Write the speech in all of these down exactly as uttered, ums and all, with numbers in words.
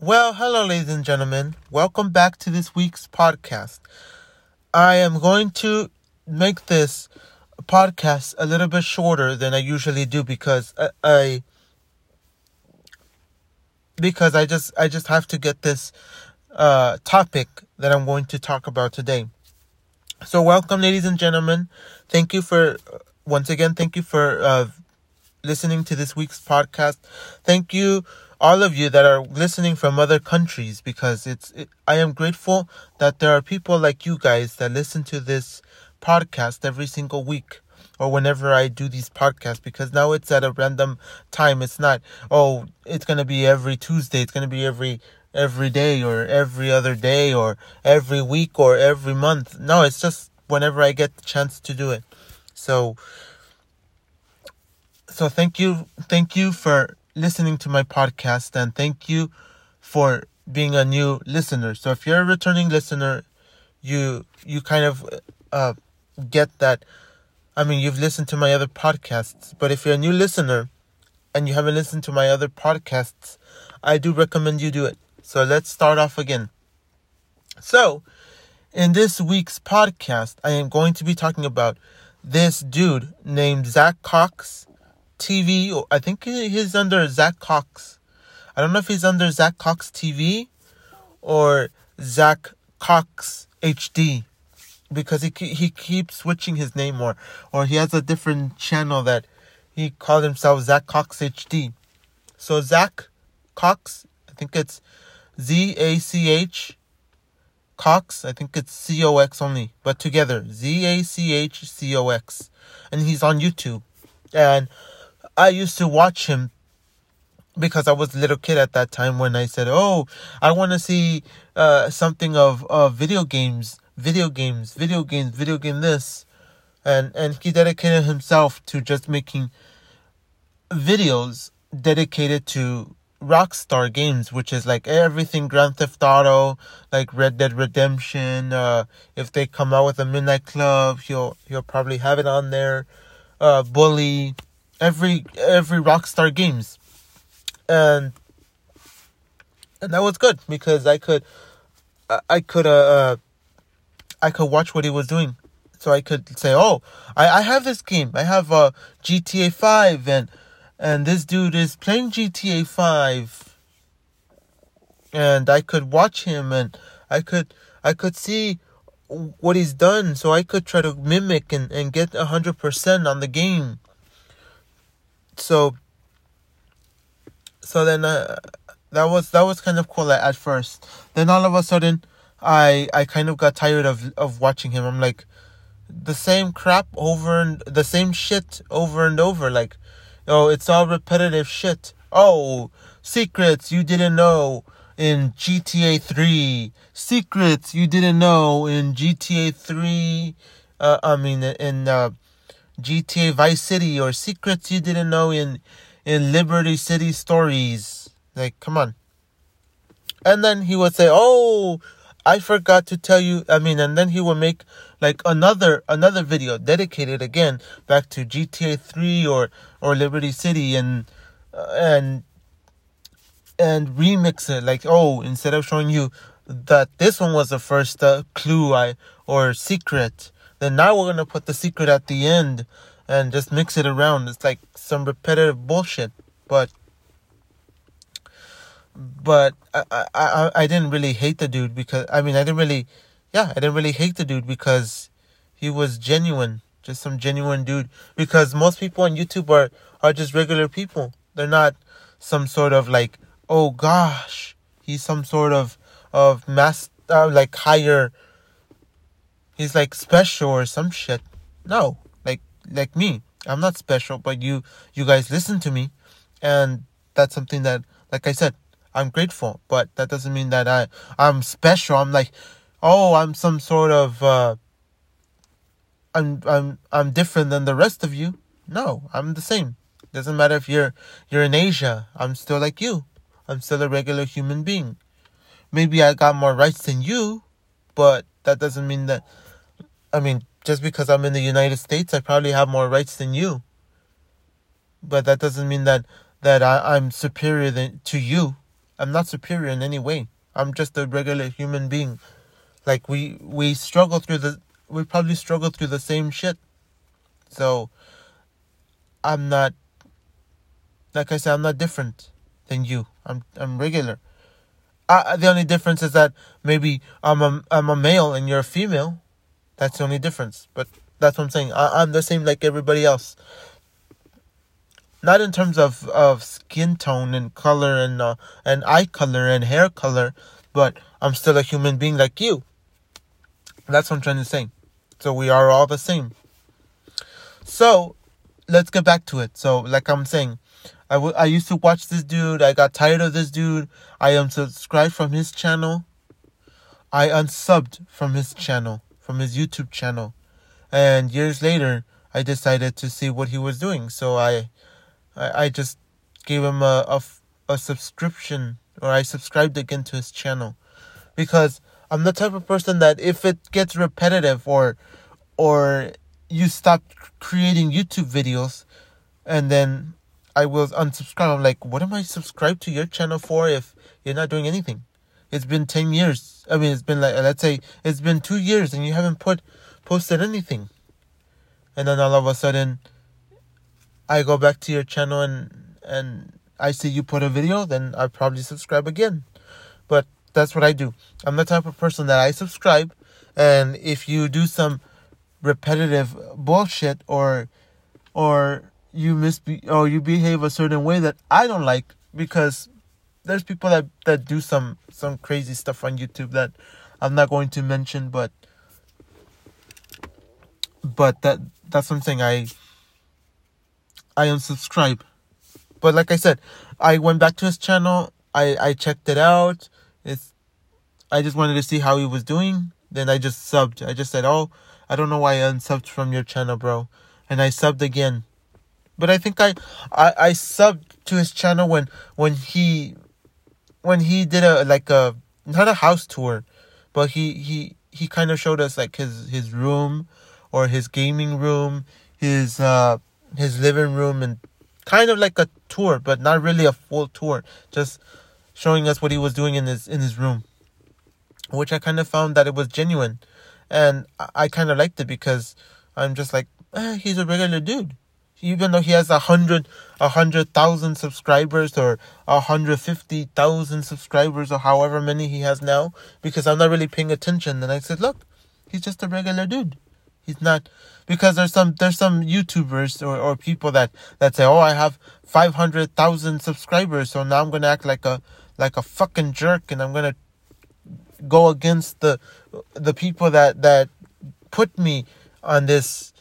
Well, hello, ladies and gentlemen. Welcome back to this week's podcast. I am going to make this podcast a little bit shorter than I usually do because I, I because I just I just have to get this uh, topic that I'm going to talk about today. So, welcome, ladies and gentlemen. Thank you for once again. Thank you for uh, listening to this week's podcast. Thank you. All of you that are listening from other countries, because it's it, I am grateful that there are people like you guys that listen to this podcast every single week or whenever I do these podcasts, because now it's at a random time. It's not, oh, it's going to be every Tuesday. It's going to be every every day or every other day or every week or every month. No, it's just whenever I get the chance to do it. So, so thank you. Thank you for listening to my podcast, and thank you for being a new listener. So if you're a returning listener, you you kind of uh get that. I mean, you've listened to my other podcasts, but if you're a new listener and you haven't listened to my other podcasts, I do recommend you do it. So let's start off again. So in this week's podcast, I am going to be talking about this dude named Zach Cox. T V, I think he's under Zach Cox. I don't know if he's under Zach Cox T V or Zach Cox H D, because he he keeps switching his name more, or he has a different channel that he called himself Zach Cox H D. So Zach Cox, I think it's Z A C H Cox. I think it's C O X only, but together Z A C H C O X, and he's on YouTube. And I used to watch him because I was a little kid at that time when I said, oh, I want to see uh, something of, of video games, video games, video games, video game this. And and he dedicated himself to just making videos dedicated to Rockstar games, which is like everything Grand Theft Auto, like Red Dead Redemption. Uh, if they come out with a Midnight Club, he'll, he'll probably have it on there. Uh, Bully. Every every Rockstar games, and and that was good because I could I could uh I could watch what he was doing, so I could say, oh, I, I have this game, I have uh, G T A five, and and this dude is playing G T A five, and I could watch him, and I could I could see what he's done, so I could try to mimic and and get a hundred percent on the game. So, so then uh, that was that was kind of cool at, at first. Then all of a sudden, I I kind of got tired of of watching him. I'm like, the same crap over and the same shit over and over. Like, oh, it's all repetitive shit. Oh, secrets you didn't know in G T A three. Secrets you didn't know in G T A three. Uh, I mean in. Uh, G T A Vice City, or secrets you didn't know in in Liberty City Stories. Like, come on. And then he would say, oh, I forgot to tell you. I mean, and then he would make like another another video dedicated again back to G T A three or or Liberty City, and and and remix it. Like, oh, instead of showing you that this one was the first uh, clue I or secret, then now we're going to put the secret at the end and just mix it around. It's like some repetitive bullshit. But but I, I, I didn't really hate the dude because... I mean, I didn't really... Yeah, I didn't really hate the dude because he was genuine. Just some genuine dude. Because most people on YouTube are, are just regular people. They're not some sort of like, oh gosh, he's some sort of, of mass... Uh, like higher... He's like special or some shit. No, like like me. I'm not special, but you, you guys listen to me. And that's something that, like I said, I'm grateful. But that doesn't mean that I, I'm special. I'm like, oh, I'm some sort of, uh, I'm I'm I'm different than the rest of you. No, I'm the same. Doesn't matter if you're you're in Asia. I'm still like you. I'm still a regular human being. Maybe I got more rights than you, but that doesn't mean that... I mean, just because I'm in the United States, I probably have more rights than you. But that doesn't mean that, that I, I'm superior than, to you. I'm not superior in any way. I'm just a regular human being. Like, we, we struggle through the... We probably struggle through the same shit. So, I'm not... Like I said, I'm not different than you. I'm I'm regular. I, the only difference is that maybe I'm a, I'm a male and you're a female. That's the only difference. But that's what I'm saying. I, I'm the same like everybody else. Not in terms of, of skin tone and color and uh, and eye color and hair color, but I'm still a human being like you. That's what I'm trying to say. So we are all the same. So let's get back to it. So like I'm saying, I, w- I used to watch this dude. I got tired of this dude. I unsubscribed from his channel. I unsubbed from his channel, from his YouTube channel. And years later, I decided to see what he was doing. So I I, I just gave him a, a, a subscription, or I subscribed again to his channel. Because I'm the type of person that if it gets repetitive or or you stop creating YouTube videos, and then I will unsubscribe. I'm like, what am I subscribed to your channel for if you're not doing anything? It's been ten years. I mean, it's been like, let's say it's been two years and you haven't put posted anything. And then all of a sudden, I go back to your channel and and I see you put a video, then I probably subscribe again. But that's what I do. I'm the type of person that I subscribe. And if you do some repetitive bullshit or or... you misbe- or you behave a certain way that I don't like, because there's people that, that do some, some crazy stuff on YouTube that I'm not going to mention, but but that that's something I I unsubscribe. But like I said, I went back to his channel. I, I checked it out. It's I just wanted to see how he was doing. Then I just subbed. I just said, oh, I don't know why I unsubbed from your channel, bro. And I subbed again. But I think I, I, I subbed to his channel when when he when he did a like a not a house tour, but he, he, he kind of showed us like his, his room or his gaming room, his uh his living room, and kind of like a tour, but not really a full tour, just showing us what he was doing in his in his room, which I kind of found that it was genuine, and I, I kind of liked it because I'm just like, eh, he's a regular dude. Even though he has a hundred, a hundred thousand subscribers or a hundred fifty thousand subscribers or however many he has now, because I'm not really paying attention. And I said, look, he's just a regular dude. He's not, because there's some there's some YouTubers or, or people that, that say, oh, I have five hundred thousand subscribers, so now I'm gonna act like a like a fucking jerk, and I'm gonna go against the the people that, that put me on this.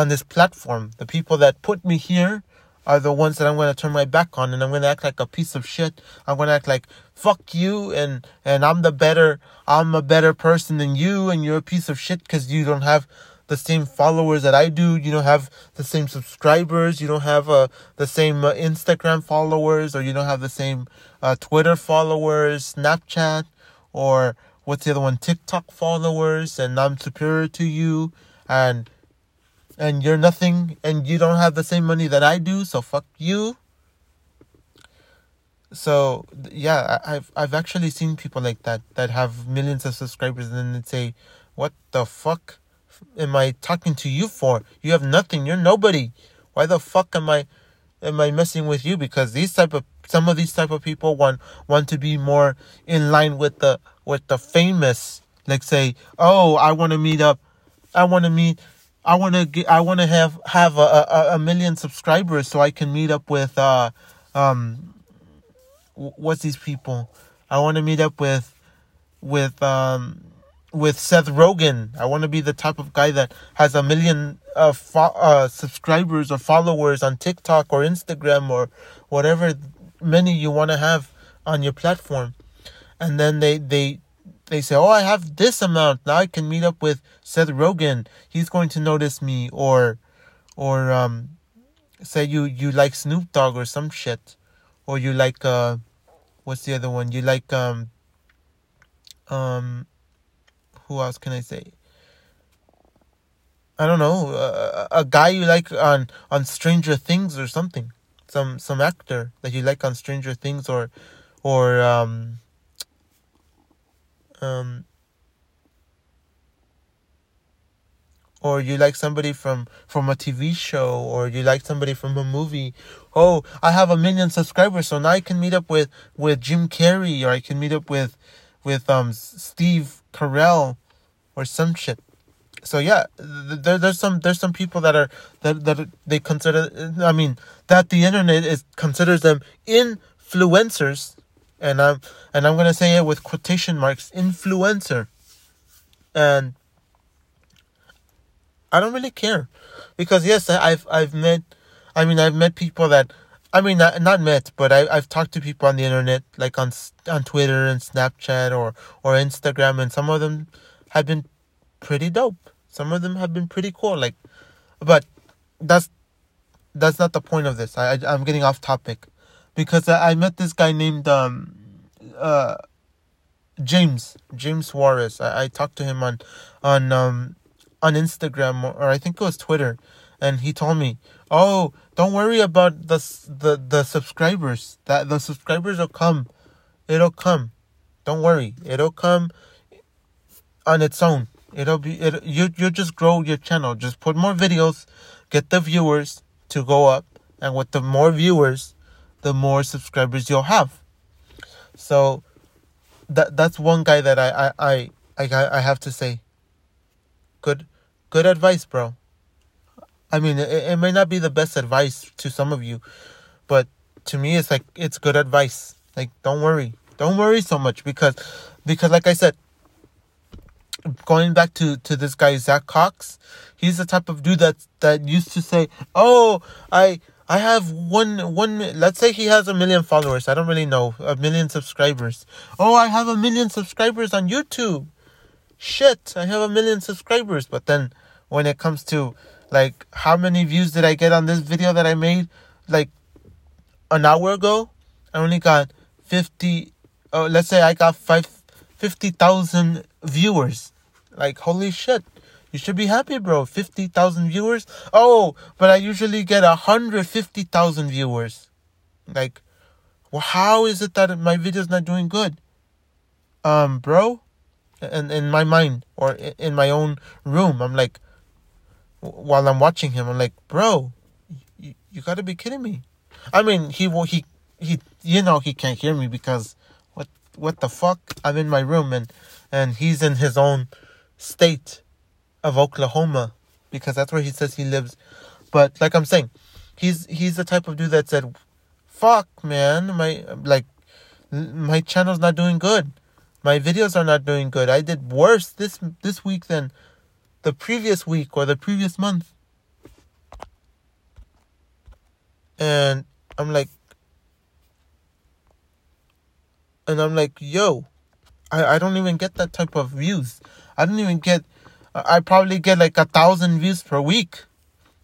on this platform. The people that put me here are the ones that I'm going to turn my back on, and I'm going to act like a piece of shit. I'm going to act like, fuck you, and, and I'm the better, I'm a better person than you, and you're a piece of shit because you don't have the same followers that I do, you don't have the same subscribers, you don't have uh, the same uh, Instagram followers, or you don't have the same uh, Twitter followers, Snapchat, or what's the other one, TikTok followers, and I'm superior to you, and... and you're nothing, and you don't have the same money that I do, so fuck you. So, yeah, I've I've actually seen people like that, that have millions of subscribers, and then they say, what the fuck am I talking to you for? You have nothing, you're nobody. Why the fuck am I am I messing with you? Because these type of, some of these type of people want want to be more in line with the, with the famous. Like say, oh, I want to meet up, I want to meet... I want to get, I want to have, have a, a, a million subscribers so I can meet up with, uh, um, what's these people? I want to meet up with, with, um, with Seth Rogen. I want to be the type of guy that has a million, uh, fo- uh, subscribers or followers on TikTok or Instagram or whatever many you want to have on your platform. And then they, they, They say, oh, I have this amount. Now I can meet up with Seth Rogen. He's going to notice me. Or or um, say you, you like Snoop Dogg or some shit. Or you like, uh, what's the other one? You like, um, um, who else can I say? I don't know. Uh, a guy you like on, on Stranger Things or something. Some some actor that you like on Stranger Things or... or um, um, or you like somebody from, from a T V show, or you like somebody from a movie. Oh, I have a million subscribers, so now I can meet up with, with Jim Carrey, or I can meet up with, with um Steve Carell, or some shit. So yeah, there, there's some there's some people that are that that they consider. I mean, that the internet is considers them influencers, and I'm and I'm gonna say it with quotation marks, influencer, and I don't really care, because yes, I've I've met, I mean I've met people that, I mean not, not met, but I I've talked to people on the internet, like on on Twitter and Snapchat or or Instagram, and some of them have been pretty dope. Some of them have been pretty cool, like, but that's that's not the point of this. I, I I'm getting off topic, because I, I met this guy named um uh James James Suarez. I, I talked to him on on um. on Instagram, or I think it was Twitter, and he told me, "Oh, don't worry about the the the subscribers. That the subscribers will come. It'll come. Don't worry. It'll come on its own. It'll be it. You you just grow your channel. Just put more videos, get the viewers to go up, and with the more viewers, the more subscribers you'll have." So that that's one guy that I I I I, I have to say, good. Good advice, bro. I mean, it, it may not be the best advice to some of you, but to me, it's like, it's good advice. Like, don't worry. Don't worry so much, because, because like I said, going back to, to this guy, Zach Cox, he's the type of dude that, that used to say, oh, I, I have one, one, let's say he has a million followers. I don't really know. A million subscribers. Oh, I have a million subscribers on YouTube. Shit, I have a million subscribers. But then when it comes to, like, how many views did I get on this video that I made, like, an hour ago? I only got fifty, oh, let's say I got fifty thousand viewers. Like, holy shit, you should be happy, bro. fifty thousand viewers? Oh, but I usually get one hundred fifty thousand viewers. Like, well, how is it that my video's not doing good? Um, bro? In, in my mind, or in my own room, I'm like, while I'm watching him, I'm like, bro, you, you gotta be kidding me. I mean, he will, he, he, you know, he can't hear me, because what, what the fuck? I'm in my room, and, and he's in his own state of Oklahoma, because that's where he says he lives. But like I'm saying, he's, he's the type of dude that said, fuck, man, my, like, my channel's not doing good. My videos are not doing good. I did worse this this week than the previous week or the previous month. And I'm like, and I'm like, yo, I, I don't even get that type of views. I don't even get, I probably get like a thousand views per week,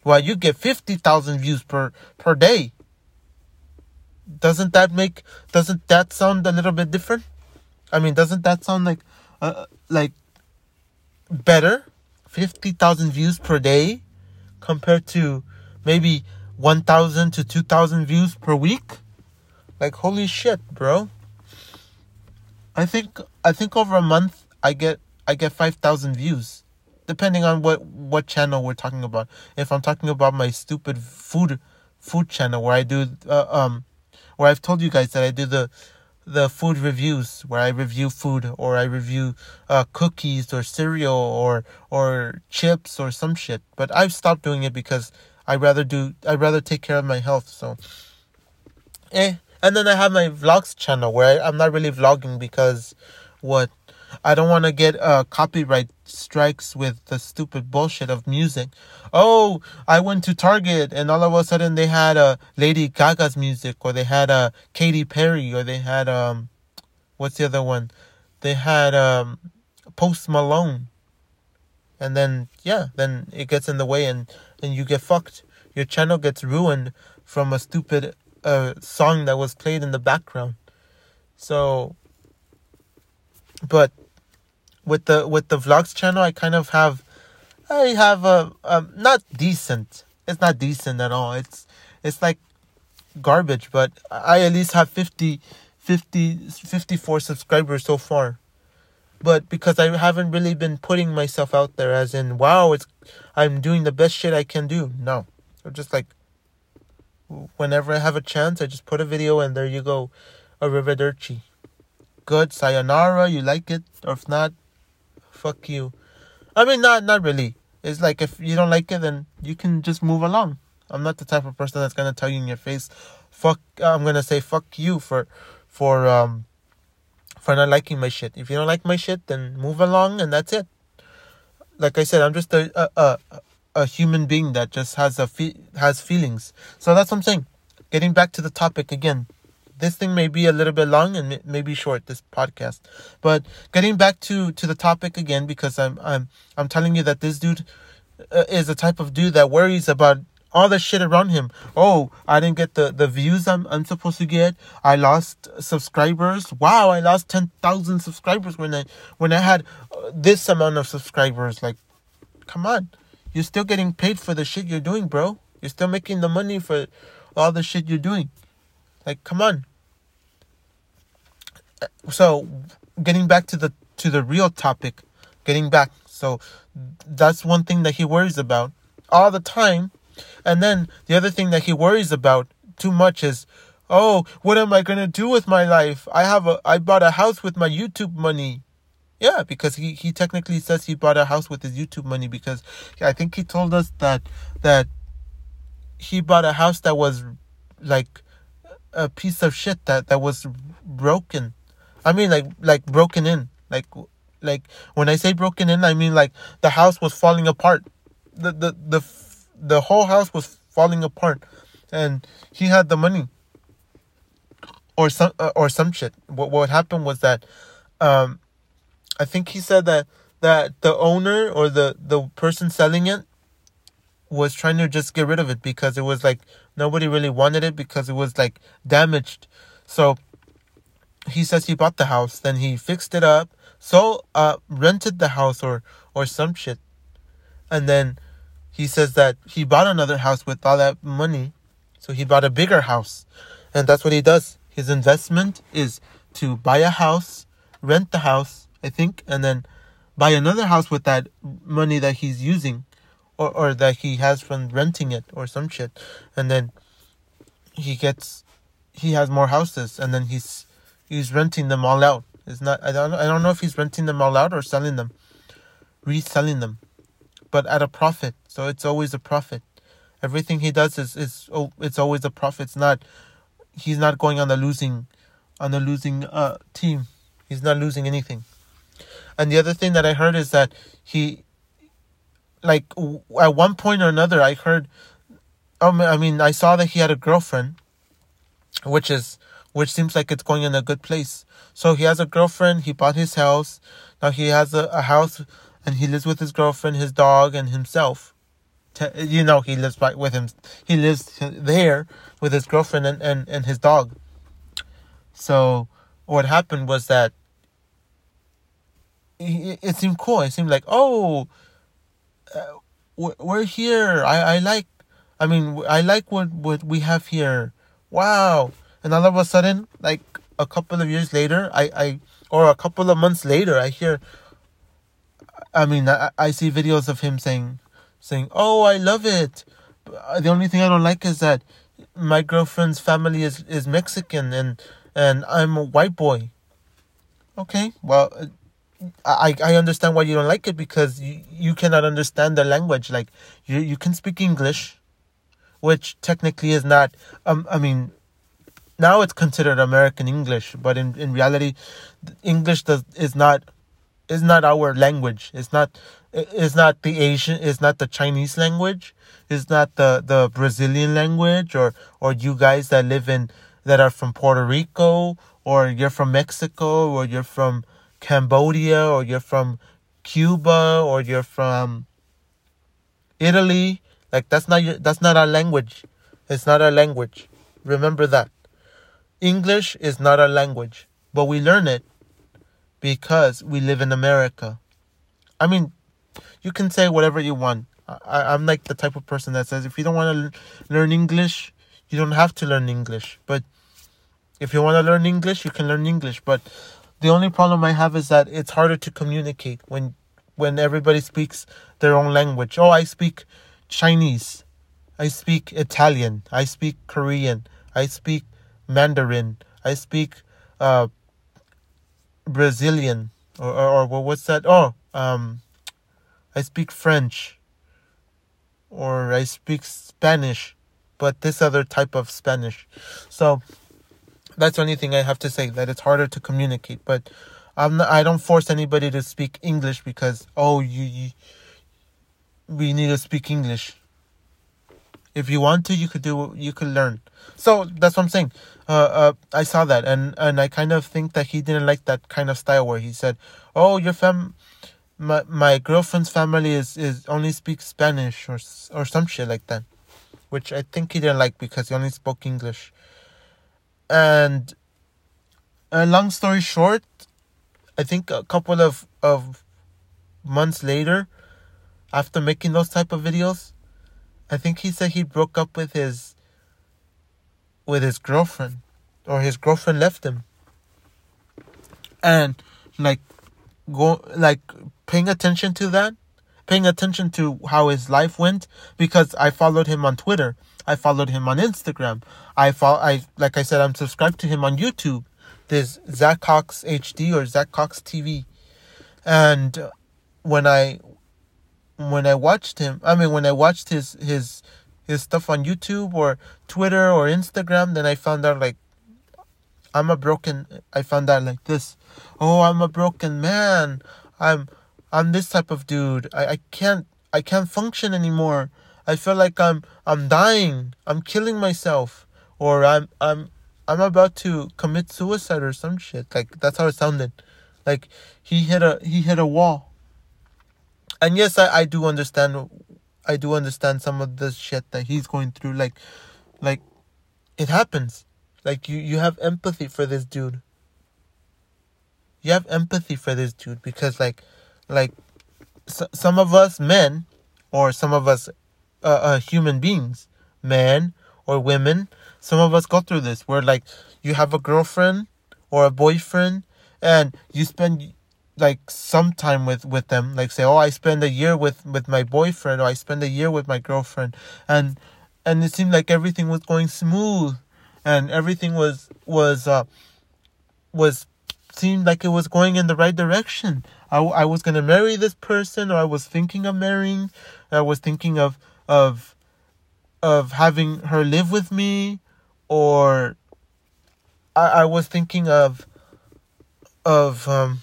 while you get fifty thousand views per, per day. Doesn't that make, doesn't that sound a little bit different? I mean, doesn't that sound like, uh, like, better? fifty thousand views per day compared to maybe one thousand to two thousand views per week? Like, holy shit, bro. I think, I think over a month, I get, I get five thousand views. Depending on what, what channel we're talking about. If I'm talking about my stupid food, food channel where I do, uh, um, where I've told you guys that I do the, the food reviews, where I review food, or I review uh, cookies or cereal or or chips or some shit. But I've stopped doing it, because I rather do I rather take care of my health. So, eh. And then I have my vlogs channel, where I, I'm not really vlogging, because what, I don't want to get uh copyright strikes with the stupid bullshit of music. Oh, I went to Target and all of a sudden they had a uh, Lady Gaga's music, or they had a uh, Katy Perry, or they had um, what's the other one? They had um, Post Malone. And then yeah, then it gets in the way, and and you get fucked. Your channel gets ruined from a stupid uh song that was played in the background. So. But with the with the vlogs channel, I kind of have, I have a um not decent. It's not decent at all. It's it's like garbage. But I at least have fifty fifty, fifty-four subscribers so far. But because I haven't really been putting myself out there as in, wow, it's I'm doing the best shit I can do. No. Or just like, whenever I have a chance, I just put a video and there you go. Arrivederci. Good. Sayonara. You like it? Or if not, fuck you. I mean, not, not really. It's like, if you don't like it, then you can just move along. I'm not the type of person that's going to tell you in your face, fuck, I'm going to say fuck you for, for, um, for not liking my shit. If you don't like my shit, then move along and that's it. Like I said, I'm just a a, a, a human being that just has a fe- has feelings. So that's what I'm saying. Getting back to the topic again. This thing may be a little bit long and maybe short, this podcast. But getting back to, to the topic again, because I'm I'm I'm telling you that this dude uh, is a type of dude that worries about all the shit around him. Oh, I didn't get the, the views I'm I'm supposed to get. I lost subscribers. Wow, I lost ten thousand subscribers when I when I had this amount of subscribers. Like, come on. You're still getting paid for the shit you're doing, bro. You're still making the money for all the shit you're doing. Like, come on. So, getting back to the to the real topic. Getting back. So, that's one thing that he worries about all the time. And then the other thing that he worries about too much is, oh, what am I going to do with my life? I have a, I bought a house with my YouTube money. Yeah, because he, he technically says he bought a house with his YouTube money, because I think he told us that, that he bought a house that was like a piece of shit that, that was broken. I mean, like, like broken in, like, like when I say broken in, I mean like the house was falling apart. The, the, the, The whole house was falling apart, and he had the money, or some uh, or some shit. What what happened was that, um, I think he said that that the owner or the, the person selling it was trying to just get rid of it because it was like nobody really wanted it because it was like damaged. So he says he bought the house, then he fixed it up, so uh rented the house or or some shit, and then. He says that he bought another house with all that money. So he bought a bigger house. And that's what he does. His investment is to buy a house, rent the house, I think, and then buy another house with that money that he's using or, or that he has from renting it or some shit. And then he gets, he has more houses and then he's, he's renting them all out. It's not, I don't, I don't know if he's renting them all out or selling them, reselling them, but at a profit. So it's always a profit. Everything he does is, is oh, it's always a profit. It's not, he's not going on the losing, on the losing uh, team. He's not losing anything. And the other thing that I heard is that he, like w- at one point or another, I heard, um, I mean, I saw that he had a girlfriend, which is, which seems like it's going in a good place. So he has a girlfriend. He bought his house. Now he has a, a house. And he lives with his girlfriend, his dog, and himself. You know, he lives right with him. He lives there with his girlfriend and, and, and his dog. So what happened was that it seemed cool. It seemed like, oh, we're here. I, I like, I mean, I like what, what we have here. Wow. And all of a sudden, like a couple of years later, I, I or a couple of months later, I hear... I mean, I, I see videos of him saying, saying, oh, I love it. The only thing I don't like is that my girlfriend's family is, is Mexican and, and I'm a white boy. Okay, well, I, I understand why you don't like it because you, you cannot understand the language. Like, you you can speak English, which technically is not, um, I mean, now it's considered American English, but in, in reality, English does is not... It's not our language. It's not. It's not the Asian. It's not the Chinese language. It's not the, the Brazilian language, or, or you guys that live in that are from Puerto Rico, or you're from Mexico, or you're from Cambodia, or you're from Cuba, or you're from Italy. Like that's not your, that's not our language. It's not our language. Remember that. English is not our language, but we learn it. Because we live in America. I mean, you can say whatever you want. I, I'm like the type of person that says, if you don't want to l- learn English, you don't have to learn English. But If you want to learn English, you can learn English. But the only problem I have is that it's harder to communicate when when everybody speaks their own language. Oh, I speak Chinese. I speak Italian. I speak Korean. I speak Mandarin. I speak uh, Brazilian. Or, or, or what's that? Oh, um, I speak French. Or I speak Spanish. But this other type of Spanish. So that's the only thing I have to say, that it's harder to communicate. But I'm not, I don't force anybody to speak English because, oh, you, you we need to speak English. If you want to, you could do you could learn. So that's what I'm saying. Uh, uh, I saw that, and, and I kind of think that he didn't like that kind of style where he said, "Oh, your fam, my my girlfriend's family is, is only speaks Spanish or or some shit like that." Which I think he didn't like because he only spoke English. And uh, long story short, I think a couple of, of months later, after making those type of videos, I think he said he broke up with his with his girlfriend. Or his girlfriend left him. And like go like paying attention to that. Paying attention to how his life went, because I followed him on Twitter, I followed him on Instagram, I follow, I like I said, I'm subscribed to him on YouTube. There's Zach Cox H D or Zach Cox T V, and when I when I watched him, I mean when I watched his his his stuff on YouTube or Twitter or Instagram, then I found out like I'm a broken. I found out like this. Oh, I'm a broken man. I'm. I'm this type of dude. I, I can't I can't function anymore. I feel like I'm I'm dying. I'm killing myself, or I'm I'm I'm about to commit suicide or some shit. Like that's how it sounded. Like he hit a he hit a wall. And yes, I, I do understand I do understand some of the shit that he's going through. Like like it happens. Like you, you have empathy for this dude. You have empathy for this dude because like Like, so, some of us men, or some of us uh, uh, human beings, men or women, some of us go through this. Where, like, you have a girlfriend or a boyfriend, and you spend, like, some time with, with them. Like, say, oh, I spend a year with, with my boyfriend, or I spend a year with my girlfriend. And and it seemed like everything was going smooth, and everything was, was, uh, was, seemed like it was going in the right direction. I, I was going to marry this person, or I was thinking of marrying. I was thinking of of of having her live with me, or I, I was thinking of of um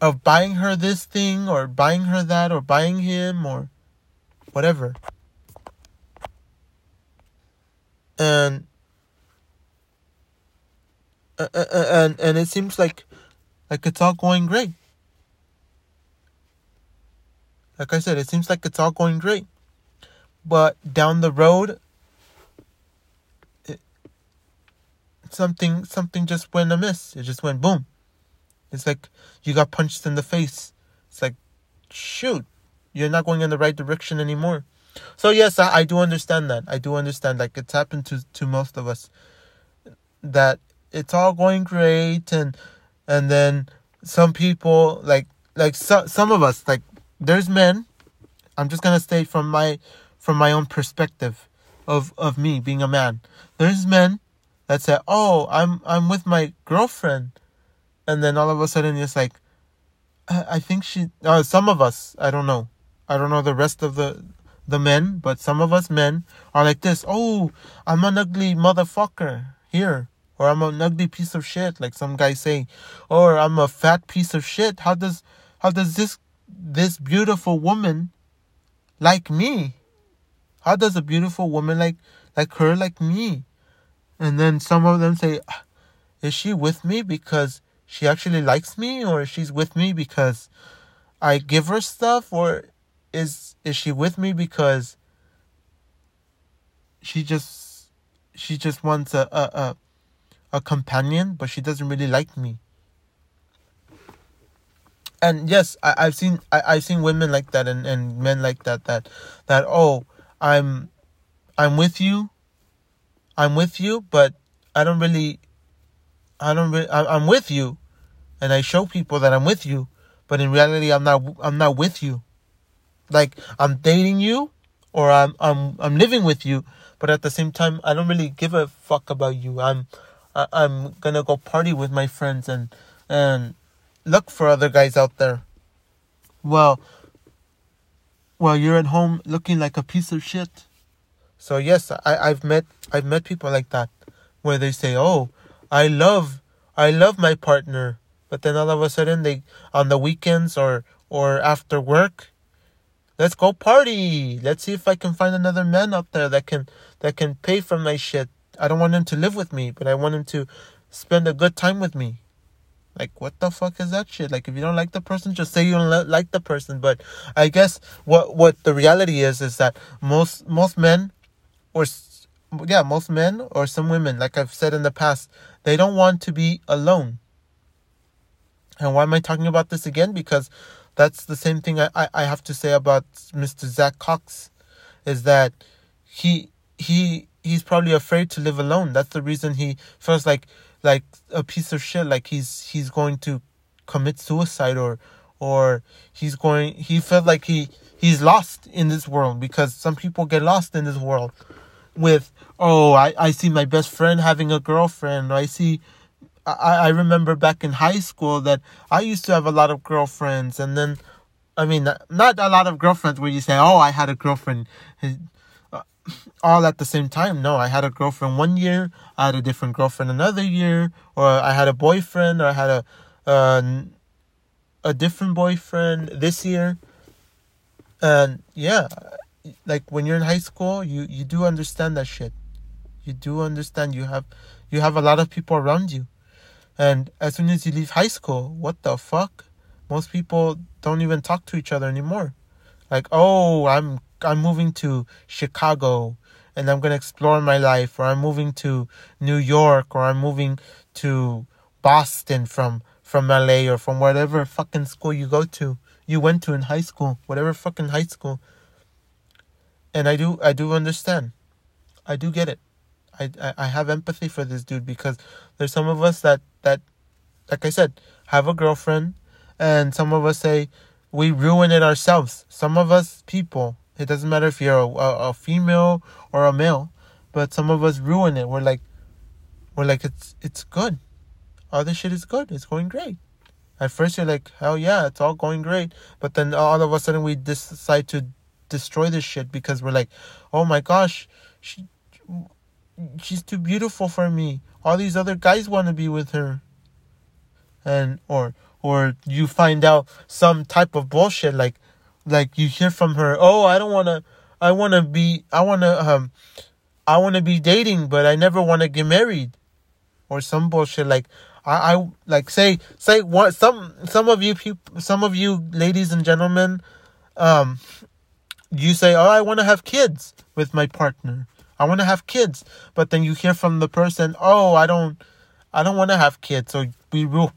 of buying her this thing, or buying her that, or buying him, or whatever. And and and it seems like Like, it's all going great. Like I said, it seems like it's all going great. But down the road, it, something something just went amiss. It just went boom. It's like you got punched in the face. It's like, shoot, you're not going in the right direction anymore. So, yes, I, I do understand that. I do understand. Like, it's happened to, to most of us. That it's all going great, and... And then some people, like, like so, some of us, like, there's men. I'm just going to say from my from my own perspective of, of me being a man. There's men that say, oh, I'm I'm with my girlfriend. And then all of a sudden it's like, I, I think she, uh, some of us, I don't know. I don't know the rest of the, the men, but some of us men are like this. Oh, I'm an ugly motherfucker here. Or I'm an ugly piece of shit, like some guys say. Or I'm a fat piece of shit. How does how does this this beautiful woman like me? How does a beautiful woman like, like her like me? And then some of them say, is she with me because she actually likes me? Or is she with me because I give her stuff? Or is is she with me because she just she just wants a... a, a a companion, but she doesn't really like me? And yes, I, I've seen I, I've seen women like that, and, and men like that, that that oh I'm I'm with you I'm with you but I don't really, I don't really, I, I'm with you, and I show people that I'm with you, but in reality, I'm not, I'm not with you. Like, I'm dating you, or I'm, I'm, I'm living with you, but at the same time, I don't really give a fuck about you. I'm, I, I'm gonna go party with my friends and, and look for other guys out there. Well, well, you're at home looking like a piece of shit. So yes, I, I've met, I've met people like that, where they say, "Oh, I love, I love my partner," but then all of a sudden, they on the weekends or or after work, let's go party. Let's see if I can find another man out there that can that can pay for my shit. I don't want him to live with me, but I want him to spend a good time with me. Like, what the fuck is that shit? Like, if you don't like the person, just say you don't like the person. But I guess what what the reality is is that most most men, or yeah, most men or some women, like I've said in the past, they don't want to be alone. And why am I talking about this again? Because that's the same thing I, I, I have to say about Mister Zach Cox, is that he he he's probably afraid to live alone. That's the reason he feels like like a piece of shit, like he's he's going to commit suicide, or or he's going he felt like he, he's lost in this world, because some people get lost in this world with, oh, I, I see my best friend having a girlfriend. I see I, I remember back in high school that I used to have a lot of girlfriends. And then, I mean, not a lot of girlfriends where you say, oh, I had a girlfriend all at the same time. No, I had a girlfriend one year. I had a different girlfriend another year. Or I had a boyfriend. Or I had a uh, a different boyfriend this year. And yeah, like when you're in high school, you, you do understand that shit. You do understand you have you have a lot of people around you. And as soon as you leave high school, what the fuck? Most people don't even talk to each other anymore. Like, oh, I'm I'm moving to Chicago, and I'm going to explore my life. Or I'm moving to New York, or I'm moving to Boston from, from L A, or from whatever fucking school you go to. You went to in high school, whatever fucking high school. And I do I do understand. I do get it. I, I have empathy for this dude, because there's some of us that, that, like I said, have a girlfriend, and some of us say we ruin it ourselves. Some of us people, it doesn't matter if you're a, a, a female or a male, but some of us ruin it. We're like, we're like, it's, it's good. All this shit is good. It's going great. At first you're like, hell yeah, it's all going great. But then all of a sudden we decide to destroy this shit, because we're like, oh my gosh, she, she's too beautiful for me. All these other guys want to be with her. And or or you find out some type of bullshit, like like you hear from her, "Oh, I don't want to I want to be I want to um I want to be dating, but I never want to get married." Or some bullshit like I, I like say say what some some of you people, some of you ladies and gentlemen, um you say, "Oh, I want to have kids with my partner. I want to have kids," but then you hear from the person, "Oh, I don't, I don't want to have kids." So we ru-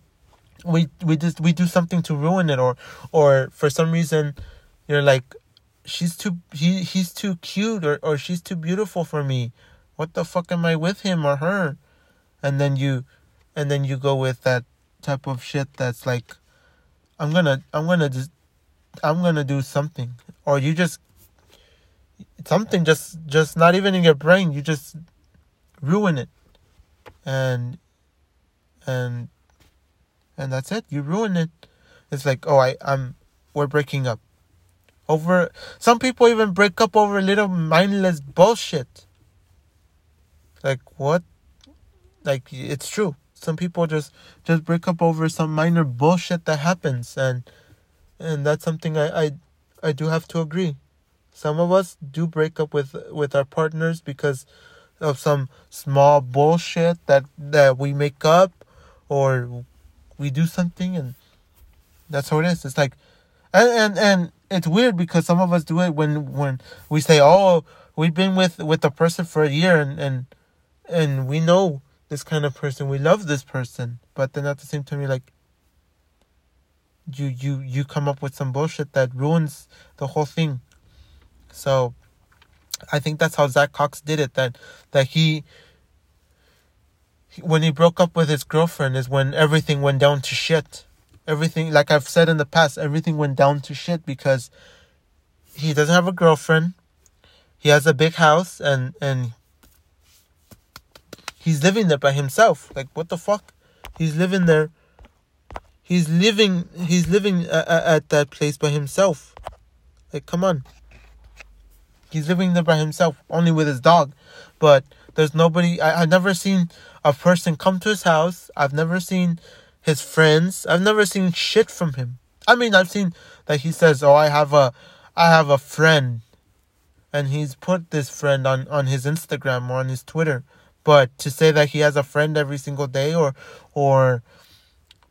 we we just we do something to ruin it, or or for some reason, you're like, she's too he he's too cute, or or she's too beautiful for me. What the fuck am I with him or her? And then you, and then you go with that type of shit that's like, I'm gonna I'm gonna just I'm gonna do something, or you just. Something just, just not even in your brain. You just ruin it, and and and that's it. You ruin it. It's like, oh, I, I'm, we're breaking up. Over some people even break up over little mindless bullshit. Like what? Like it's true. Some people just, just break up over some minor bullshit that happens, and and that's something I, I, I do have to agree. Some of us do break up with, with our partners because of some small bullshit that, that we make up, or we do something, and that's how it is. It's like, and, and, and it's weird because some of us do it when, when we say, oh, we've been with, with a person for a year and, and, and we know this kind of person. We love this person. But then at the same time, you're like, you, you, you come up with some bullshit that ruins the whole thing. So, I think that's how Zach Cox did it. That that he when he broke up with his girlfriend is when everything went down to shit. Everything, like I've said in the past, everything went down to shit because he doesn't have a girlfriend. He has a big house and, and he's living there by himself. Like, what the fuck? He's living there. He's living, he's living a, a, at that place by himself. Like, come on. He's living there by himself, only with his dog. But there's nobody. I, I've never seen a person come to his house. I've never seen his friends. I've never seen shit from him. I mean, I've seen that he says, oh, I have a, I have a friend. And he's put this friend on, on his Instagram or on his Twitter. But to say that he has a friend every single day or or,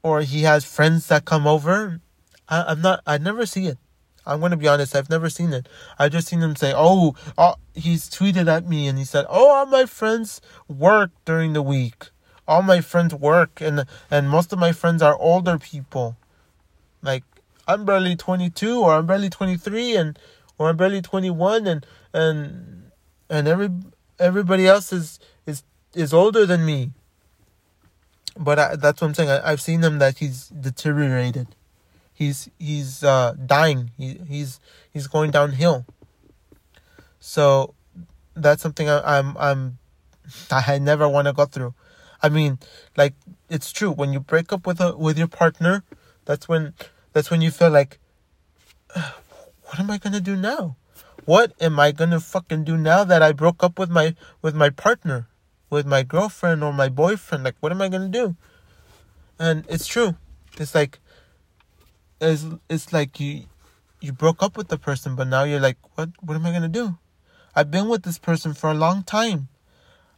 or he has friends that come over, I, I'm not, I never see it. I'm going to be honest, I've never seen it. I've just seen him say, oh, oh, he's tweeted at me and he said, oh, all my friends work during the week. All my friends work and and most of my friends are older people. Like, I'm barely twenty-two or I'm barely twenty-three and or I'm barely twenty-one and and and every everybody else is is, is older than me. But I, that's what I'm saying. I, I've seen him that he's deteriorated. He's he's uh, dying. He he's he's going downhill. So that's something I, I'm I'm I never want to go through. I mean, like, it's true when you break up with a with your partner, that's when that's when you feel like, what am I gonna do now? What am I gonna fucking do now that I broke up with my with my partner, with my girlfriend or my boyfriend? Like, what am I gonna do? And it's true. It's like. It's, it's like you you broke up with the person, but now you're like, what what am I gonna do? I've been with this person for a long time.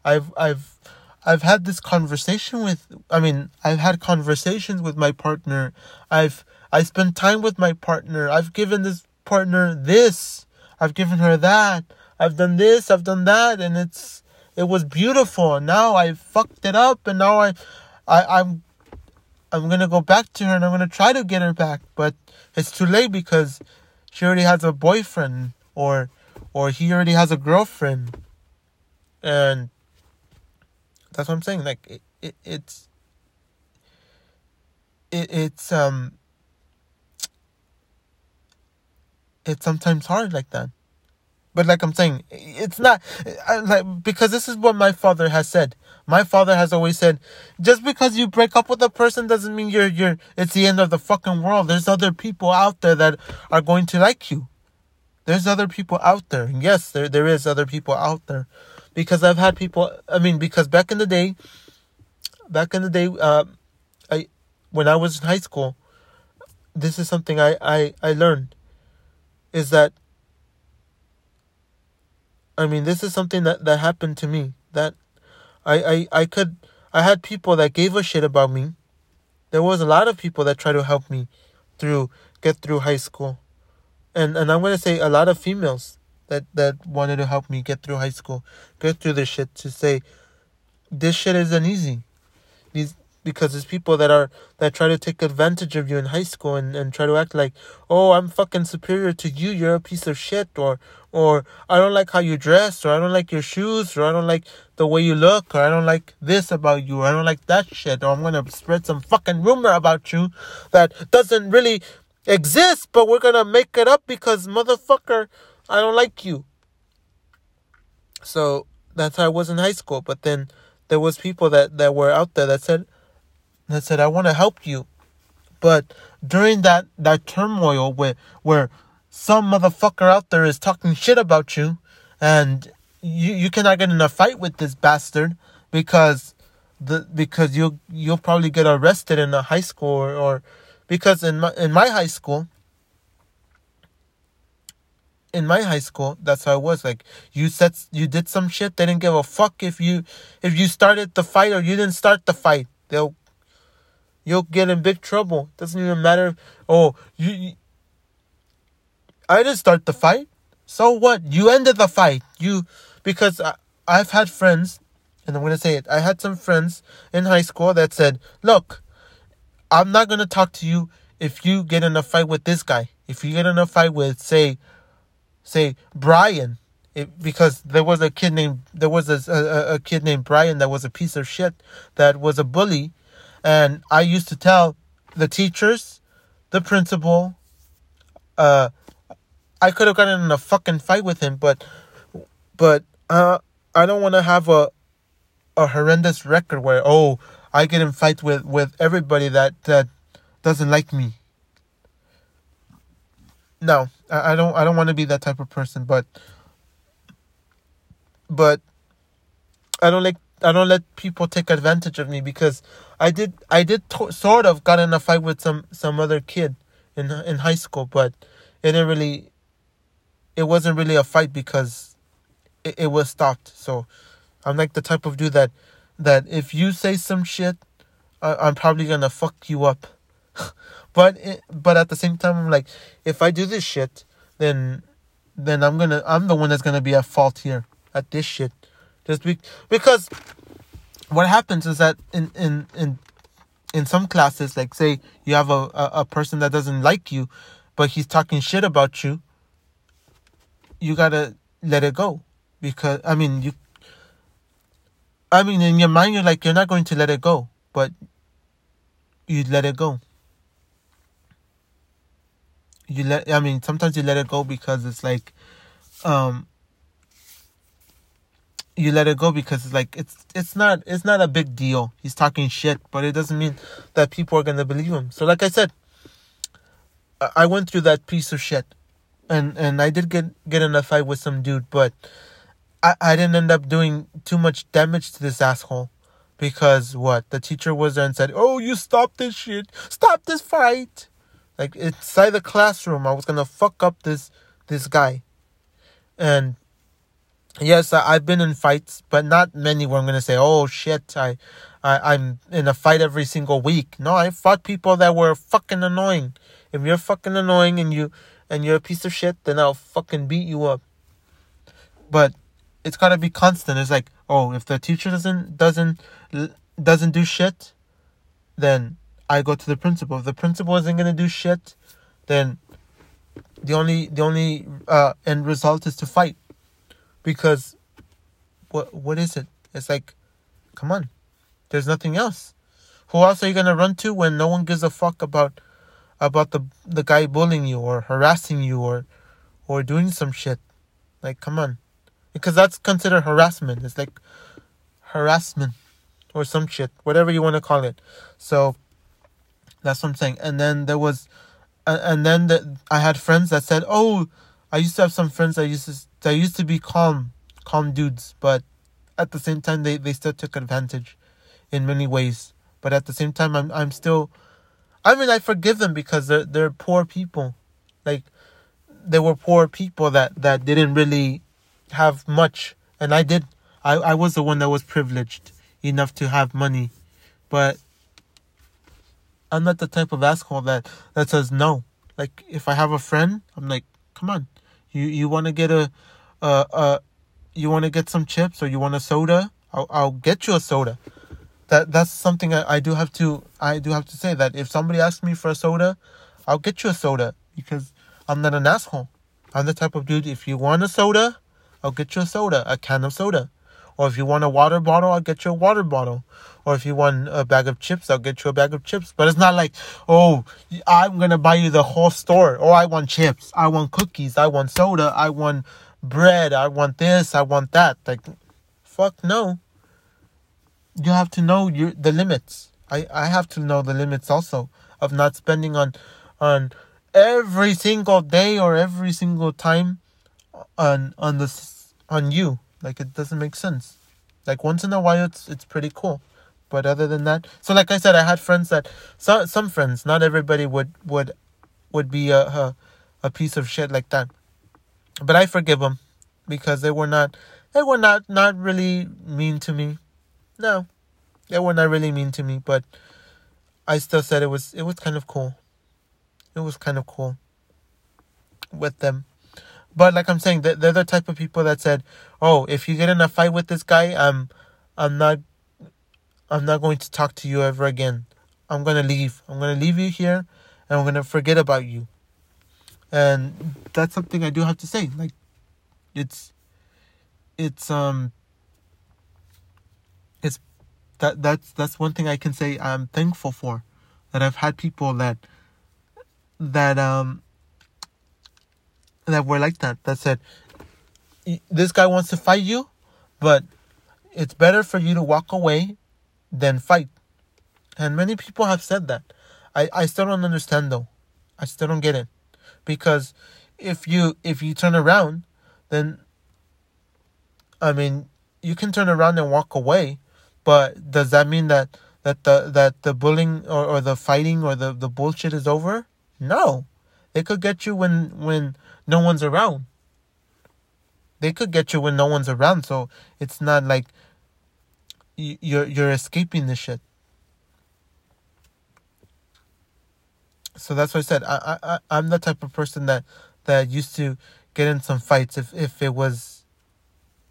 I've I've I've had this conversation with I mean, I've had conversations with my partner. I've I spent time with my partner. I've given this partner this. I've given her that. I've done this, I've done that, and it's it was beautiful. Now I fucked it up and now I I I'm I'm going to go back to her and I'm going to try to get her back. But it's too late because she already has a boyfriend or or he already has a girlfriend. And that's what I'm saying. Like, it, it, it's... It, it's, um... It's sometimes hard like that. But like I'm saying, it's not... I, like because this is what my father has said. My father has always said, just because you break up with a person doesn't mean you're, you're, it's the end of the fucking world. There's other people out there that are going to like you. There's other people out there. And yes, there, there is other people out there. Because I've had people, I mean, because back in the day, back in the day, uh, I, when I was in high school, this is something I, I, I learned. Is that, I mean, this is something that, that happened to me. That, I, I, I could, I had people that gave a shit about me. There was a lot of people that tried to help me through, get through high school. And and I'm going to say a lot of females that, that wanted to help me get through high school, get through this shit, to say, this shit isn't easy. These, because there's people that are, that try to take advantage of you in high school and, and try to act like, oh, I'm fucking superior to you, you're a piece of shit, or, or I don't like how you dress, or I don't like your shoes, or I don't like the way you look, or I don't like this about you, or I don't like that shit, or I'm going to spread some fucking rumor about you that doesn't really exist, but we're going to make it up because, motherfucker, I don't like you. So that's how I was in high school. But then there was people that, that were out there that said, that said, I want to help you. But during that, that turmoil where, where some motherfucker out there is talking shit about you and you, you cannot get in a fight with this bastard because the because you'll, you'll probably get arrested in a high school or, or because in my, in my high school, in my high school, that's how it was. Like, you said, you did some shit, they didn't give a fuck if you, if you started the fight or you didn't start the fight. They'll, you'll get in big trouble. Doesn't even matter. Oh, you, you I didn't start the fight. So what? You ended the fight. You, because I, I've had friends, and I'm going to say it. I had some friends in high school that said, look, I'm not going to talk to you if you get in a fight with this guy. If you get in a fight with, say, say Brian. It, because there was a kid named there was a, a, a kid named Brian that was a piece of shit, that was a bully, and I used to tell the teachers, the principal. Uh, I could have gotten in a fucking fight with him, but but uh, I don't want to have a a horrendous record where oh I get in fights with, with everybody that that doesn't like me. No, I, I don't. I don't want to be that type of person, but. But I don't like I don't let people take advantage of me, because I did I did to, sort of got in a fight with some, some other kid in in high school, but it didn't really it wasn't really a fight because it, it was stopped. So I'm like the type of dude that that if you say some shit, I, I'm probably gonna fuck you up. but it, but at the same time, I'm like, if I do this shit, then then I'm gonna I'm the one that's gonna be at fault here. At this shit, just be, because what happens is that in, in in in some classes, like say you have a, a, a person that doesn't like you, but he's talking shit about you. You gotta let it go, because I mean you. I mean, in your mind, you're like you're not going to let it go, but you let it go. You let. I mean, sometimes you let it go because it's like, um. You let it go because it's like it's it's not it's not a big deal. He's talking shit, but it doesn't mean that people are gonna believe him. So, like I said, I went through that piece of shit, and, and I did get, get in a fight with some dude, but I, I didn't end up doing too much damage to this asshole, because what the teacher was there and said, "Oh, you stop this shit, stop this fight!" Like inside the classroom, I was gonna fuck up this this guy, and. Yes, I've been in fights, but not many where I'm going to say, oh, shit, I, I, I'm in a fight every single week. No, I fought people that were fucking annoying. If you're fucking annoying and, you, and you're a piece of shit, then I'll fucking beat you up. But it's got to be constant. It's like, oh, if the teacher doesn't doesn't doesn't do shit, then I go to the principal. If the principal isn't going to do shit, then the only, the only uh, end result is to fight. Because, what what is it? It's like, come on. There's nothing else. Who else are you going to run to when no one gives a fuck about about the the guy bullying you or harassing you or or doing some shit? Like, come on. Because that's considered harassment. It's like harassment or some shit. Whatever you want to call it. So, that's what I'm saying. And then there was... And then the, I had friends that said, oh... I used to have some friends that used to that used to be calm, calm dudes, but at the same time they, they still took advantage, in many ways. But at the same time, I'm I'm still, I mean I forgive them because they're they're poor people, like, they were poor people that, that didn't really have much, and I did. I, I was the one that was privileged enough to have money, but I'm not the type of asshole that, that says no. Like if I have a friend, I'm like, come on. You you want to get a, uh, uh, you want to get some chips or you want a soda? I'll I'll get you a soda. That that's something I, I do have to I do have to say that if somebody asks me for a soda, I'll get you a soda because I'm not an asshole. I'm the type of dude. If you want a soda, I'll get you a soda, a can of soda, or if you want a water bottle, I'll get you a water bottle, or if you want a bag of chips, I'll get you a bag of chips. But it's not like oh I'm gonna buy you the whole store. Oh I want chips. I want cookies. I want soda. I want bread. I want this. I want that. Like, fuck no. You have to know your the limits. I, I have to know the limits also of not spending on on every single day or every single time on on the on you. Like, it doesn't make sense. Like, once in a while, it's it's pretty cool. But other than that... So, like I said, I had friends that... So, some friends, not everybody would would, would be a, a a piece of shit like that. But I forgive them. Because they were not... They were not, not really mean to me. No. They were not really mean to me. But I still said it was it was kind of cool. It was kind of cool. With them. But like I'm saying, they're the type of people that said, "Oh, if you get in a fight with this guy, I'm, I'm not, I'm not going to talk to you ever again. I'm gonna leave. I'm gonna leave you here, and I'm gonna forget about you." And that's something I do have to say. Like, it's, it's um it's that that's that's one thing I can say I'm thankful for, that I've had people that that um that were like that, that said, this guy wants to fight you, but it's better for you to walk away than fight. And many people have said that. I, I still don't understand though. I still don't get it. Because if you if you turn around, then, I mean, you can turn around and walk away, but does that mean that, that the that the bullying or, or the fighting or the, the bullshit is over? No. They could get you when when no one's around. They could get you when no one's around, so it's not like you're you're escaping this shit. So that's what I said. I I I'm the type of person that, that used to get in some fights if, if it was,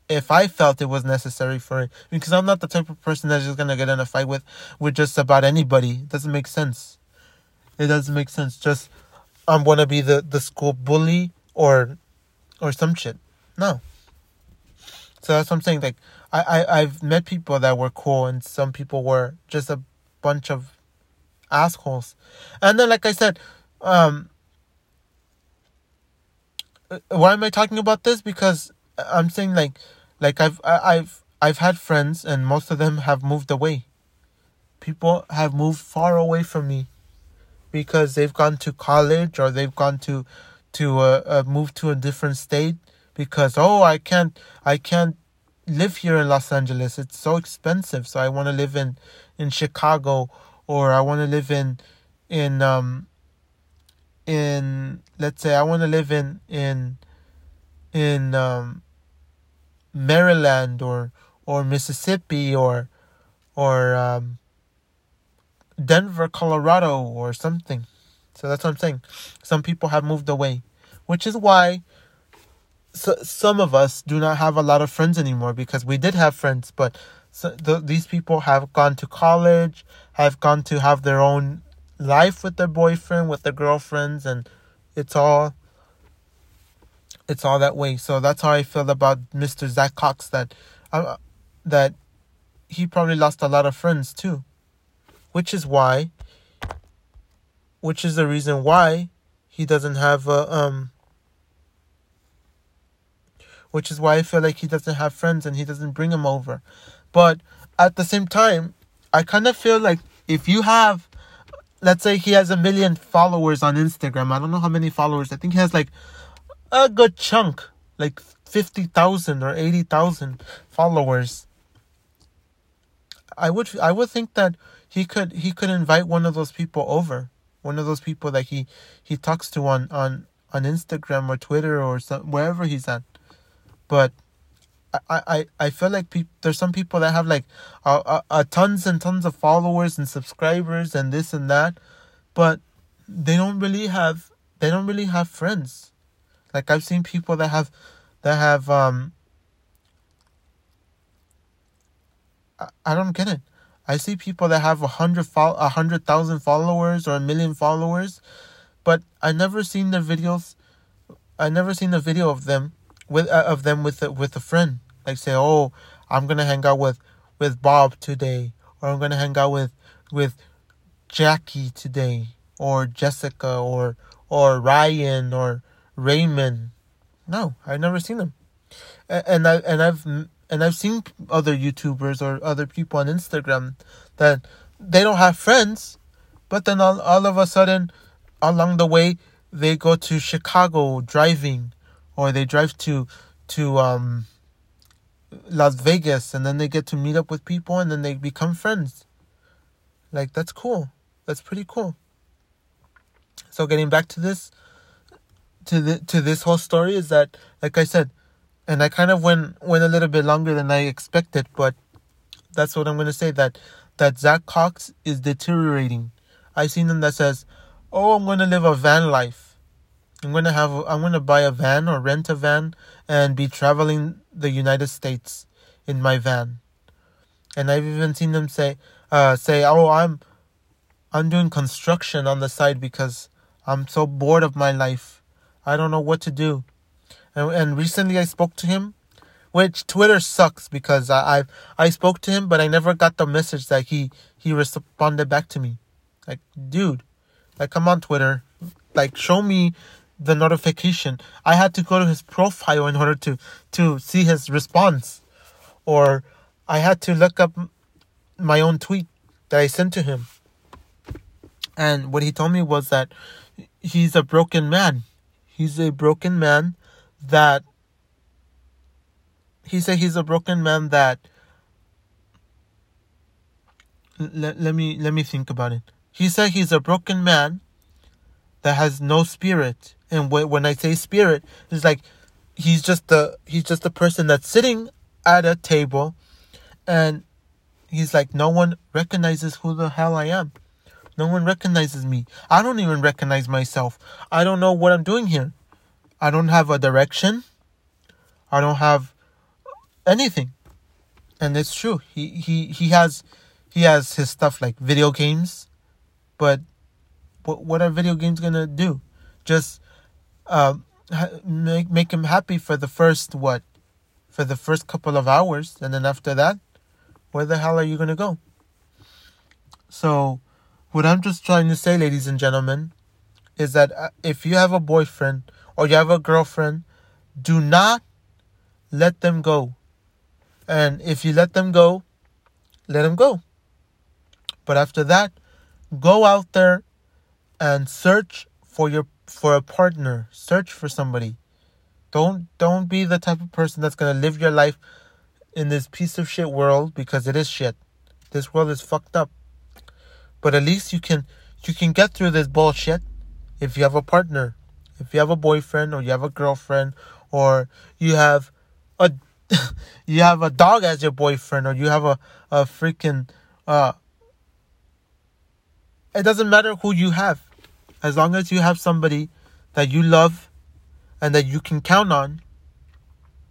if I felt it was necessary for it, because I'm not the type of person that's just gonna get in a fight with, with just about anybody. It doesn't make sense. It doesn't make sense. Just I'm gonna be the, the school bully or or some shit. No. So that's what I'm saying. Like, I, I, I've met people that were cool, and some people were just a bunch of assholes. And then, like I said, um, why am I talking about this? Because I'm saying, like, like I've, I, I've, I've had friends, and most of them have moved away. People have moved far away from me because they've gone to college, or they've gone to, to uh, uh, move to a different state. Because, oh, I can't, I can't live here in Los Angeles. It's so expensive. So I want to live in, in Chicago, or I want to live in, in, um, in, let's say I want to live in, in, in, um, Maryland or, or Mississippi or, or, um, Denver, Colorado or something. So that's what I'm saying. Some people have moved away, which is why So, some of us do not have a lot of friends anymore, because we did have friends, but so the, these people have gone to college, have gone to have their own life with their boyfriend, with their girlfriends, and it's all, it's all that way. So that's how I feel about Mister Zach Cox, that, uh, that he probably lost a lot of friends too, which is why, which is the reason why he doesn't have a, um, which is why I feel like he doesn't have friends and he doesn't bring them over. But at the same time, I kind of feel like if you have, let's say he has a million followers on Instagram. I don't know how many followers. I think he has like a good chunk, like fifty thousand or eighty thousand followers. I would I would think that he could he could invite one of those people over. One of those people that he, he talks to on, on, on Instagram or Twitter or some, wherever he's at. But I, I, I feel like pe- there's some people that have like uh, uh, uh, tons and tons of followers and subscribers and this and that, but they don't really have they don't really have friends. Like I've seen people that have that have um. I, I don't get it. I see people that have a hundred fo- a hundred thousand followers or a million followers, but I never seen their videos. I never seen a video of them. With uh, of them with a, with a friend, like say, oh, I'm gonna hang out with, with Bob today, or I'm gonna hang out with, with Jackie today, or Jessica, or or Ryan, or Raymond. No, I've never seen them, and, and I and I've and I've seen other YouTubers or other people on Instagram that they don't have friends, but then all, all of a sudden, along the way, they go to Chicago driving. Or they drive to to um, Las Vegas, and then they get to meet up with people, and then they become friends. Like, that's cool. That's pretty cool. So getting back to this, to the to this whole story is that, like I said, and I kind of went went a little bit longer than I expected, but that's what I'm gonna say. That that Zach Cox is deteriorating. I've seen him that says, "Oh, I'm gonna live a van life. I'm gonna have. I'm gonna buy a van or rent a van and be traveling the United States in my van." And I've even seen them say, uh, "Say, oh, I'm, I'm doing construction on the side because I'm so bored of my life. I don't know what to do." And, and recently, I spoke to him, which Twitter sucks because I I, I spoke to him, but I never got the message that he, he responded back to me. Like, dude, like, come on, Twitter. Like, show me the notification. I had to go to his profile in order to, to see his response. Or I had to look up my own tweet that I sent to him. And what he told me was that he's a broken man. He's a broken man that... He said he's a broken man that... Let, let me let me think about it. He said he's a broken man that has no spirit. And wh- when I say spirit, it's like he's just the he's just the person that's sitting at a table, and he's like, no one recognizes who the hell I am. No one recognizes me. I don't even recognize myself. I don't know what I'm doing here. I don't have a direction. I don't have anything. And it's true. He he he has he has his stuff like video games. But what are video games going to do? Just uh, make make him happy for the first, what? For the first couple of hours. And then after that, where the hell are you going to go? So what I'm just trying to say, ladies and gentlemen, is that if you have a boyfriend or you have a girlfriend, do not let them go. And if you let them go, let them go. But after that, go out there and search for your for a partner. Search for somebody. Don't don't be the type of person that's gonna live your life in this piece of shit world, because it is shit. This world is fucked up. But at least you can you can get through this bullshit if you have a partner, if you have a boyfriend or you have a girlfriend, or you have a you have a dog as your boyfriend, or you have a a freaking uh. It doesn't matter who you have. As long as you have somebody that you love and that you can count on,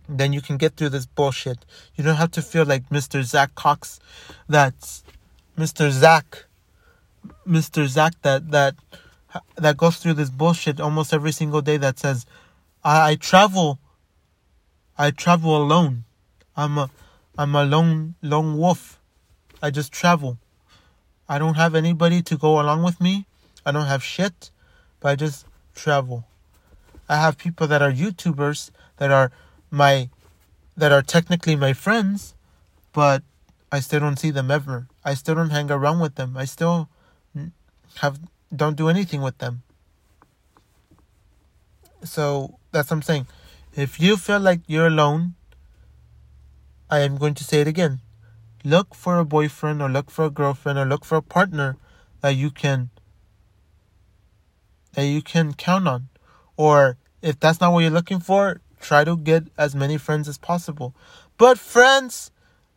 then you can get through this bullshit. You don't have to feel like Mister Zach Cox. That's Mister Zach. Mister Zach that that that goes through this bullshit almost every single day that says, I, I travel. I travel alone. I'm a, I'm a lone, lone wolf. I just travel. I don't have anybody to go along with me. I don't have shit, but I just travel. I have people that are YouTubers that are my, that are technically my friends, but I still don't see them ever. I still don't hang around with them. I still have don't do anything with them. So that's what I'm saying. If you feel like you're alone, I am going to say it again. Look for a boyfriend or look for a girlfriend or look for a partner that you can that you can count on. Or if that's not what you're looking for, try to get as many friends as possible. But friends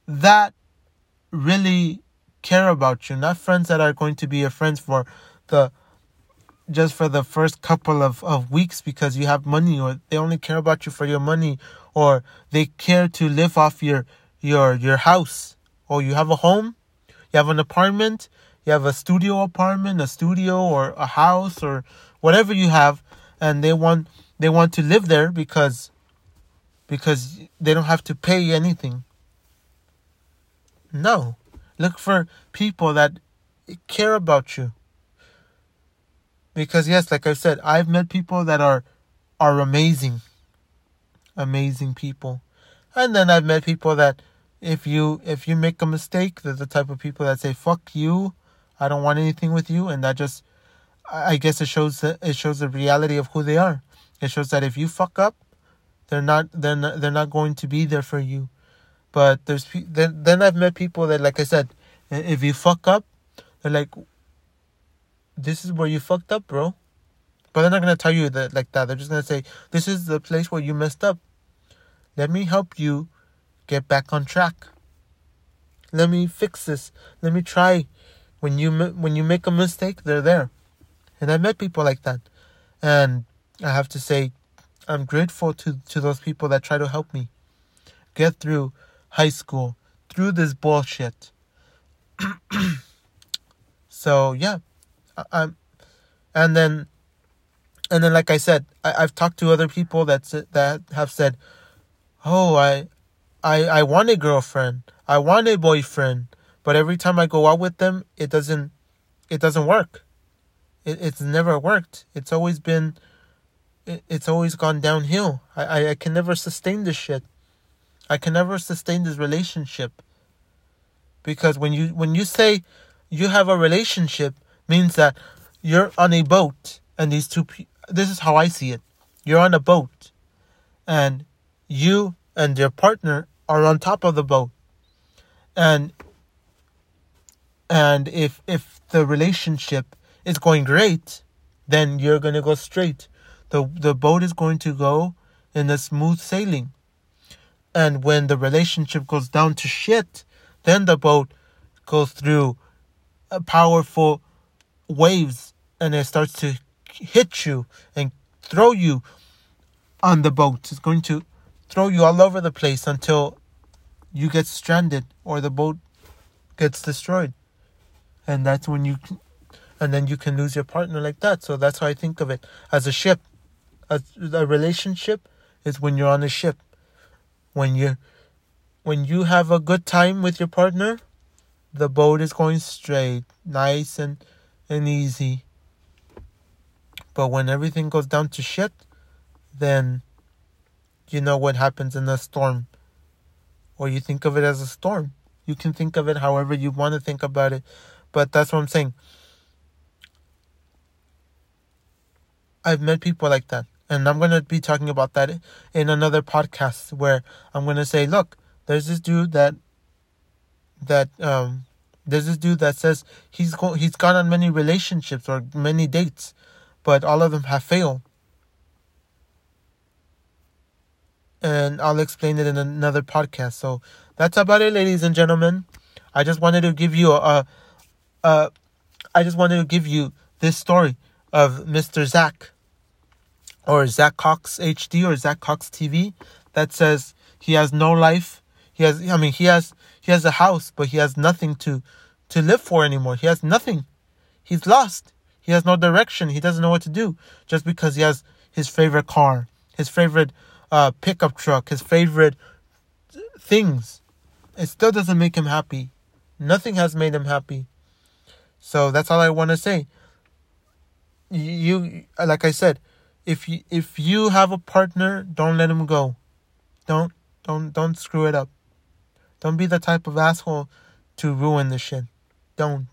that really care about you, not friends that are going to be your friends for the just for the first couple of, of weeks because you have money, or they only care about you for your money, or they care to live off your your your house. Oh, you have a home, you have an apartment, you have a studio apartment, a studio or a house or whatever you have, and they want they want to live there because because they don't have to pay anything. No, look for people that care about you. Because yes, like I said, I've met people that are are amazing, amazing people, and then I've met people that, If you if you make a mistake, they're the type of people that say "fuck you," I don't want anything with you, and that just, I guess it shows that it shows the reality of who they are. It shows that if you fuck up, they're not they're not, they're not going to be there for you. But there's then then I've met people that, like I said, if you fuck up, they're like, "This is where you fucked up, bro," but they're not gonna tell you that like that. They're just gonna say, "This is the place where you messed up. Let me help you get back on track. Let me fix this. Let me try." When you when you make a mistake, they're there. And I met people like that. And I have to say, I'm grateful to, to those people that try to help me get through high school, through this bullshit. So, yeah. I, I'm, and then, and then, like I said, I, I've talked to other people that that have said, oh, I... I, I want a girlfriend. I want a boyfriend. But every time I go out with them, it doesn't it doesn't work. It it's never worked. It's always been it, it's always gone downhill. I, I, I can never sustain this shit. I can never sustain this relationship. Because when you when you say you have a relationship, means that you're on a boat and these two people, this is how I see it. You're on a boat and you and your partner are on top of the boat. And and if if the relationship is going great, then you're going to go straight. The the boat is going to go in a smooth sailing. And when the relationship goes down to shit, then the boat goes through powerful waves and it starts to hit you and throw you on the boat. It's going to throw you all over the place until you get stranded or the boat gets destroyed. And that's when you, and then you can lose your partner like that. So that's how I think of it as a ship. A, a relationship is when you're on a ship. When you, when you have a good time with your partner, the boat is going straight, nice and, and easy. But when everything goes down to shit, then you know what happens in a storm. Or you think of it as a storm. You can think of it however you want to think about it. But that's what I'm saying. I've met people like that. And I'm going to be talking about that in another podcast where I'm going to say, look, there's this dude that... that um, there's this dude that says he's go- he's gone on many relationships or many dates, but all of them have failed. And I'll explain it in another podcast. So that's about it, ladies and gentlemen. I just wanted to give you a, a I just wanted to give you this story of Mister Zach, or Zach Cox H D, or Zach Cox T V, that says he has no life. He has, I mean, he has, he has a house, but he has nothing to, to live for anymore. He has nothing. He's lost. He has no direction. He doesn't know what to do just because he has his favorite car, his favorite uh, pickup truck, his favorite things. It still doesn't make him happy. Nothing has made him happy. So that's all I want to say. You, like I said, if you, if you have a partner, don't let him go. Don't, don't, don't screw it up. Don't be the type of asshole to ruin the shit. Don't.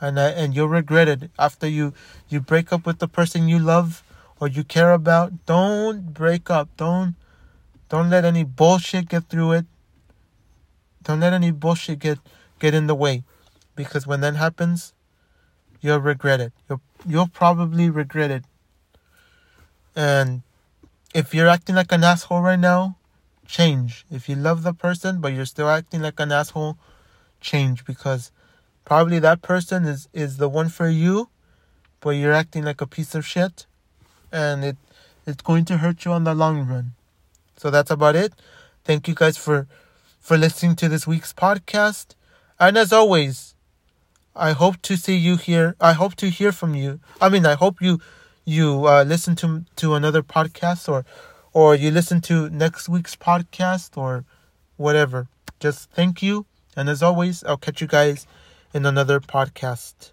And I, and you'll regret it after you, you break up with the person you love or you care about. Don't break up. Don't don't let any bullshit get through it. Don't let any bullshit get, get in the way. Because when that happens, you'll regret it. You'll, you'll probably regret it. And if you're acting like an asshole right now, change. If you love the person, but you're still acting like an asshole, change. Because probably that person is, is the one for you, but you're acting like a piece of shit. And it it's going to hurt you on the long run. So that's about it. Thank you guys for, for listening to this week's podcast. And as always, I hope to see you here. I hope to hear from you. I mean, I hope you you uh, listen to to another podcast or... or you listen to next week's podcast or whatever. Just thank you. And as always, I'll catch you guys in another podcast.